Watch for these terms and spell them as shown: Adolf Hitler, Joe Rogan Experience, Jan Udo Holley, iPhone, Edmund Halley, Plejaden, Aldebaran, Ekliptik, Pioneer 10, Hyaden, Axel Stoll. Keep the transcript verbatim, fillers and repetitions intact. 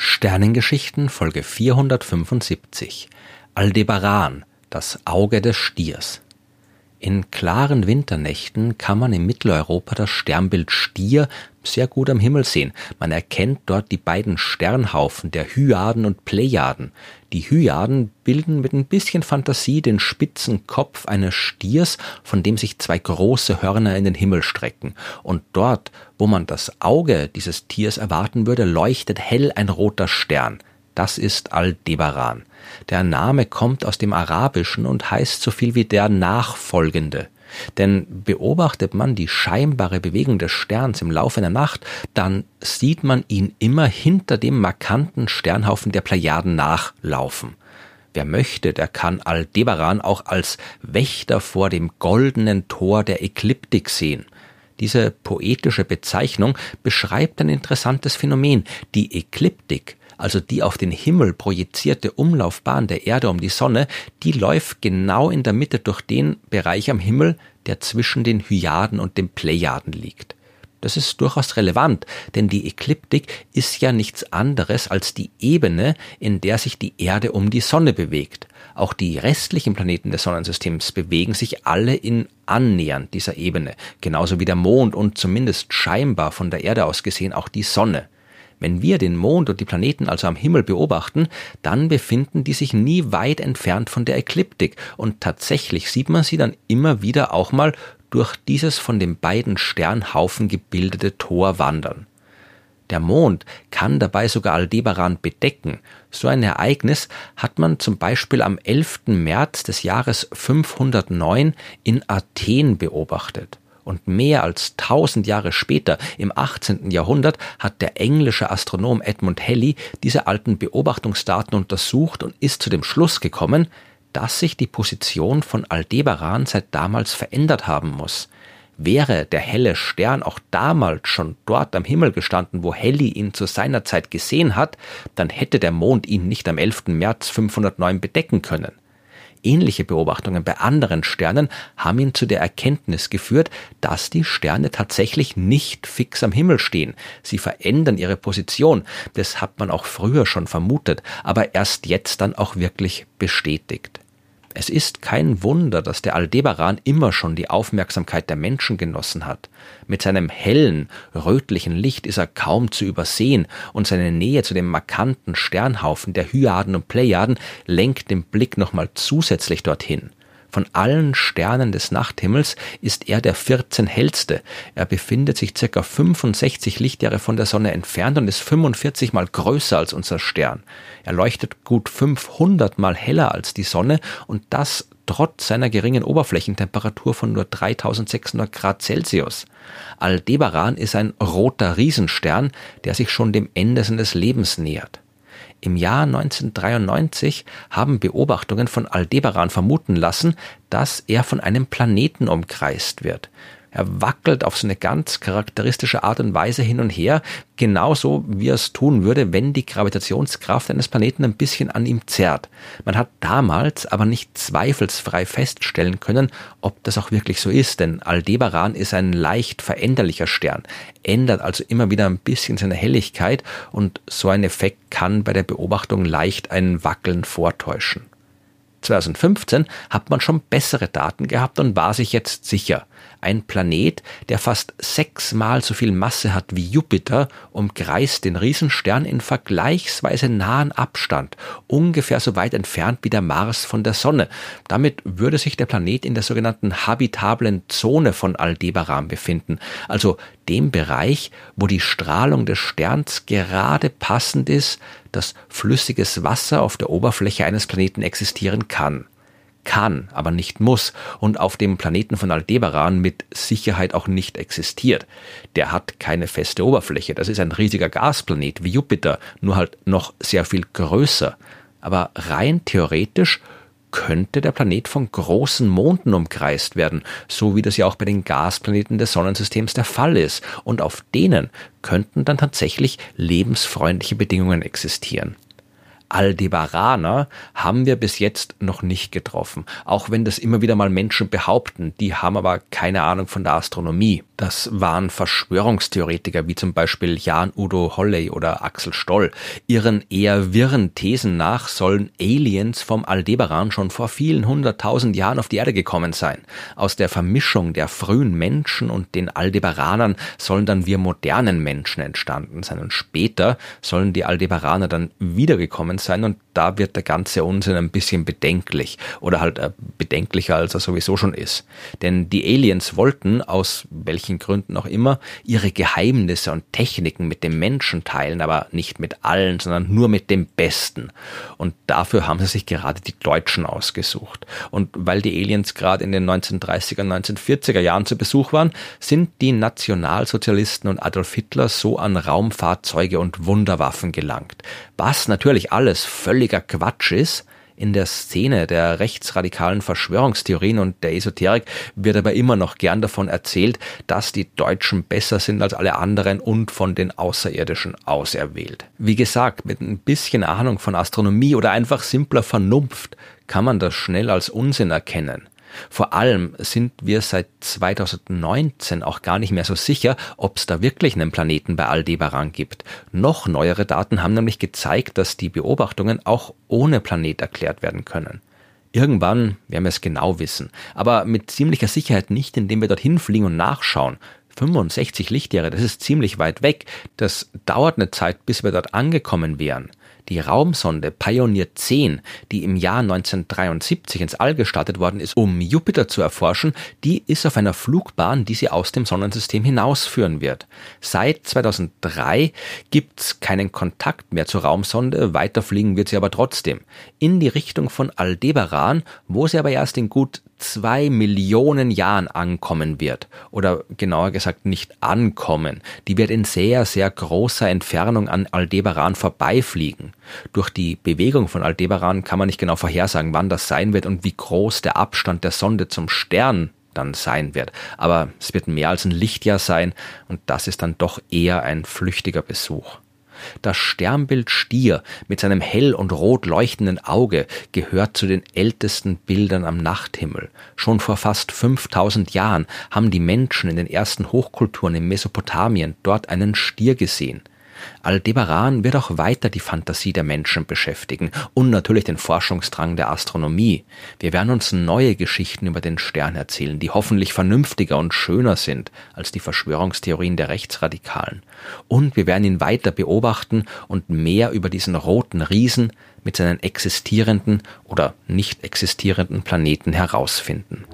Sternengeschichten Folge vierhundertfünfundsiebzig. Aldebaran, das Auge des Stiers. In klaren Winternächten kann man in Mitteleuropa das Sternbild Stier sehr gut am Himmel sehen. Man erkennt dort die beiden Sternhaufen der Hyaden und Plejaden. Die Hyaden bilden mit ein bisschen Fantasie den spitzen Kopf eines Stiers, von dem sich zwei große Hörner in den Himmel strecken. Und dort, wo man das Auge dieses Tiers erwarten würde, leuchtet hell ein roter Stern. Das ist Aldebaran. Der Name kommt aus dem Arabischen und heißt so viel wie der Nachfolgende. Denn beobachtet man die scheinbare Bewegung des Sterns im Laufe der Nacht, dann sieht man ihn immer hinter dem markanten Sternhaufen der Plejaden nachlaufen. Wer möchte, der kann Aldebaran auch als Wächter vor dem goldenen Tor der Ekliptik sehen. Diese poetische Bezeichnung beschreibt ein interessantes Phänomen, die Ekliptik. Also die auf den Himmel projizierte Umlaufbahn der Erde um die Sonne, die läuft genau in der Mitte durch den Bereich am Himmel, der zwischen den Hyaden und den Plejaden liegt. Das ist durchaus relevant, denn die Ekliptik ist ja nichts anderes als die Ebene, in der sich die Erde um die Sonne bewegt. Auch die restlichen Planeten des Sonnensystems bewegen sich alle in annähernd dieser Ebene, genauso wie der Mond und zumindest scheinbar von der Erde aus gesehen auch die Sonne. Wenn wir den Mond und die Planeten also am Himmel beobachten, dann befinden die sich nie weit entfernt von der Ekliptik und tatsächlich sieht man sie dann immer wieder auch mal durch dieses von den beiden Sternhaufen gebildete Tor wandern. Der Mond kann dabei sogar Aldebaran bedecken. So ein Ereignis hat man zum Beispiel am elften März des Jahres fünfhundertneun in Athen beobachtet. Und mehr als tausend Jahre später, im achtzehnten Jahrhundert, hat der englische Astronom Edmund Halley diese alten Beobachtungsdaten untersucht und ist zu dem Schluss gekommen, dass sich die Position von Aldebaran seit damals verändert haben muss. Wäre der helle Stern auch damals schon dort am Himmel gestanden, wo Halley ihn zu seiner Zeit gesehen hat, dann hätte der Mond ihn nicht am elften März fünfhundertneun bedecken können. Ähnliche Beobachtungen bei anderen Sternen haben ihn zu der Erkenntnis geführt, dass die Sterne tatsächlich nicht fix am Himmel stehen. Sie verändern ihre Position, das hat man auch früher schon vermutet, aber erst jetzt dann auch wirklich bestätigt. Es ist kein Wunder, dass der Aldebaran immer schon die Aufmerksamkeit der Menschen genossen hat. Mit seinem hellen, rötlichen Licht ist er kaum zu übersehen und seine Nähe zu dem markanten Sternhaufen der Hyaden und Plejaden lenkt den Blick nochmal zusätzlich dorthin. Von allen Sternen des Nachthimmels ist er der vierzehn hellste. Er befindet sich ca. fünfundsechzig Lichtjahre von der Sonne entfernt und ist fünfundvierzig mal größer als unser Stern. Er leuchtet gut fünfhundert mal heller als die Sonne und das trotz seiner geringen Oberflächentemperatur von nur dreitausendsechshundert Grad Celsius. Aldebaran ist ein roter Riesenstern, der sich schon dem Ende seines Lebens nähert. Im Jahr neunzehnhundertdreiundneunzig haben Beobachtungen von Aldebaran vermuten lassen, dass er von einem Planeten umkreist wird. Er wackelt auf so eine ganz charakteristische Art und Weise hin und her, genauso wie er es tun würde, wenn die Gravitationskraft eines Planeten ein bisschen an ihm zerrt. Man hat damals aber nicht zweifelsfrei feststellen können, ob das auch wirklich so ist, denn Aldebaran ist ein leicht veränderlicher Stern, ändert also immer wieder ein bisschen seine Helligkeit und so ein Effekt kann bei der Beobachtung leicht ein Wackeln vortäuschen. zweitausendfünfzehn hat man schon bessere Daten gehabt und war sich jetzt sicher. Ein Planet, der fast sechsmal so viel Masse hat wie Jupiter, umkreist den Riesenstern in vergleichsweise nahen Abstand, ungefähr so weit entfernt wie der Mars von der Sonne. Damit würde sich der Planet in der sogenannten habitablen Zone von Aldebaran befinden, also dem Bereich, wo die Strahlung des Sterns gerade passend ist, dass flüssiges Wasser auf der Oberfläche eines Planeten existieren kann. Kann, aber nicht muss und auf dem Planeten von Aldebaran mit Sicherheit auch nicht existiert. Der hat keine feste Oberfläche, das ist ein riesiger Gasplanet wie Jupiter, nur halt noch sehr viel größer. Aber rein theoretisch könnte der Planet von großen Monden umkreist werden, so wie das ja auch bei den Gasplaneten des Sonnensystems der Fall ist. Und auf denen könnten dann tatsächlich lebensfreundliche Bedingungen existieren. Aldebaraner haben wir bis jetzt noch nicht getroffen. Auch wenn das immer wieder mal Menschen behaupten, die haben aber keine Ahnung von der Astronomie. Das waren Verschwörungstheoretiker wie zum Beispiel Jan Udo Holley oder Axel Stoll. Ihren eher wirren Thesen nach sollen Aliens vom Aldebaran schon vor vielen hunderttausend Jahren auf die Erde gekommen sein. Aus der Vermischung der frühen Menschen und den Aldebaranern sollen dann wir modernen Menschen entstanden sein. Und später sollen die Aldebaraner dann wiedergekommen sein und da wird der ganze Unsinn ein bisschen bedenklich oder halt bedenklicher, als er sowieso schon ist. Denn die Aliens wollten, aus welchen Gründen auch immer, ihre Geheimnisse und Techniken mit dem Menschen teilen, aber nicht mit allen, sondern nur mit dem Besten. Und dafür haben sie sich gerade die Deutschen ausgesucht. Und weil die Aliens gerade in den neunzehnhundertdreißiger, neunzehnhundertvierziger Jahren zu Besuch waren, sind die Nationalsozialisten und Adolf Hitler so an Raumfahrzeuge und Wunderwaffen gelangt. Was natürlich alles völliger Quatsch ist. In der Szene der rechtsradikalen Verschwörungstheorien und der Esoterik wird aber immer noch gern davon erzählt, dass die Deutschen besser sind als alle anderen und von den Außerirdischen auserwählt. Wie gesagt, mit ein bisschen Ahnung von Astronomie oder einfach simpler Vernunft kann man das schnell als Unsinn erkennen. Vor allem sind wir seit zweitausendneunzehn auch gar nicht mehr so sicher, ob es da wirklich einen Planeten bei Aldebaran gibt. Noch neuere Daten haben nämlich gezeigt, dass die Beobachtungen auch ohne Planet erklärt werden können. Irgendwann werden wir es genau wissen, aber mit ziemlicher Sicherheit nicht, indem wir dorthin fliegen und nachschauen. fünfundsechzig Lichtjahre, das ist ziemlich weit weg. Das dauert eine Zeit, bis wir dort angekommen wären. Die Raumsonde Pioneer zehn, die im Jahr neunzehnhundertdreiundsiebzig ins All gestartet worden ist, um Jupiter zu erforschen, die ist auf einer Flugbahn, die sie aus dem Sonnensystem hinausführen wird. Seit zweitausenddrei gibt's keinen Kontakt mehr zur Raumsonde, weiterfliegen wird sie aber trotzdem. In die Richtung von Aldebaran, wo sie aber erst in gut zwei Millionen Jahren ankommen wird. Oder genauer gesagt nicht ankommen. Die wird in sehr, sehr großer Entfernung an Aldebaran vorbeifliegen. Durch die Bewegung von Aldebaran kann man nicht genau vorhersagen, wann das sein wird und wie groß der Abstand der Sonde zum Stern dann sein wird. Aber es wird mehr als ein Lichtjahr sein und das ist dann doch eher ein flüchtiger Besuch. Das Sternbild Stier mit seinem hell und rot leuchtenden Auge gehört zu den ältesten Bildern am Nachthimmel. Schon vor fast fünftausend Jahren haben die Menschen in den ersten Hochkulturen in Mesopotamien dort einen Stier gesehen. Aldebaran wird auch weiter die Fantasie der Menschen beschäftigen und natürlich den Forschungsdrang der Astronomie. Wir werden uns neue Geschichten über den Stern erzählen, die hoffentlich vernünftiger und schöner sind als die Verschwörungstheorien der Rechtsradikalen. Und wir werden ihn weiter beobachten und mehr über diesen roten Riesen mit seinen existierenden oder nicht existierenden Planeten herausfinden.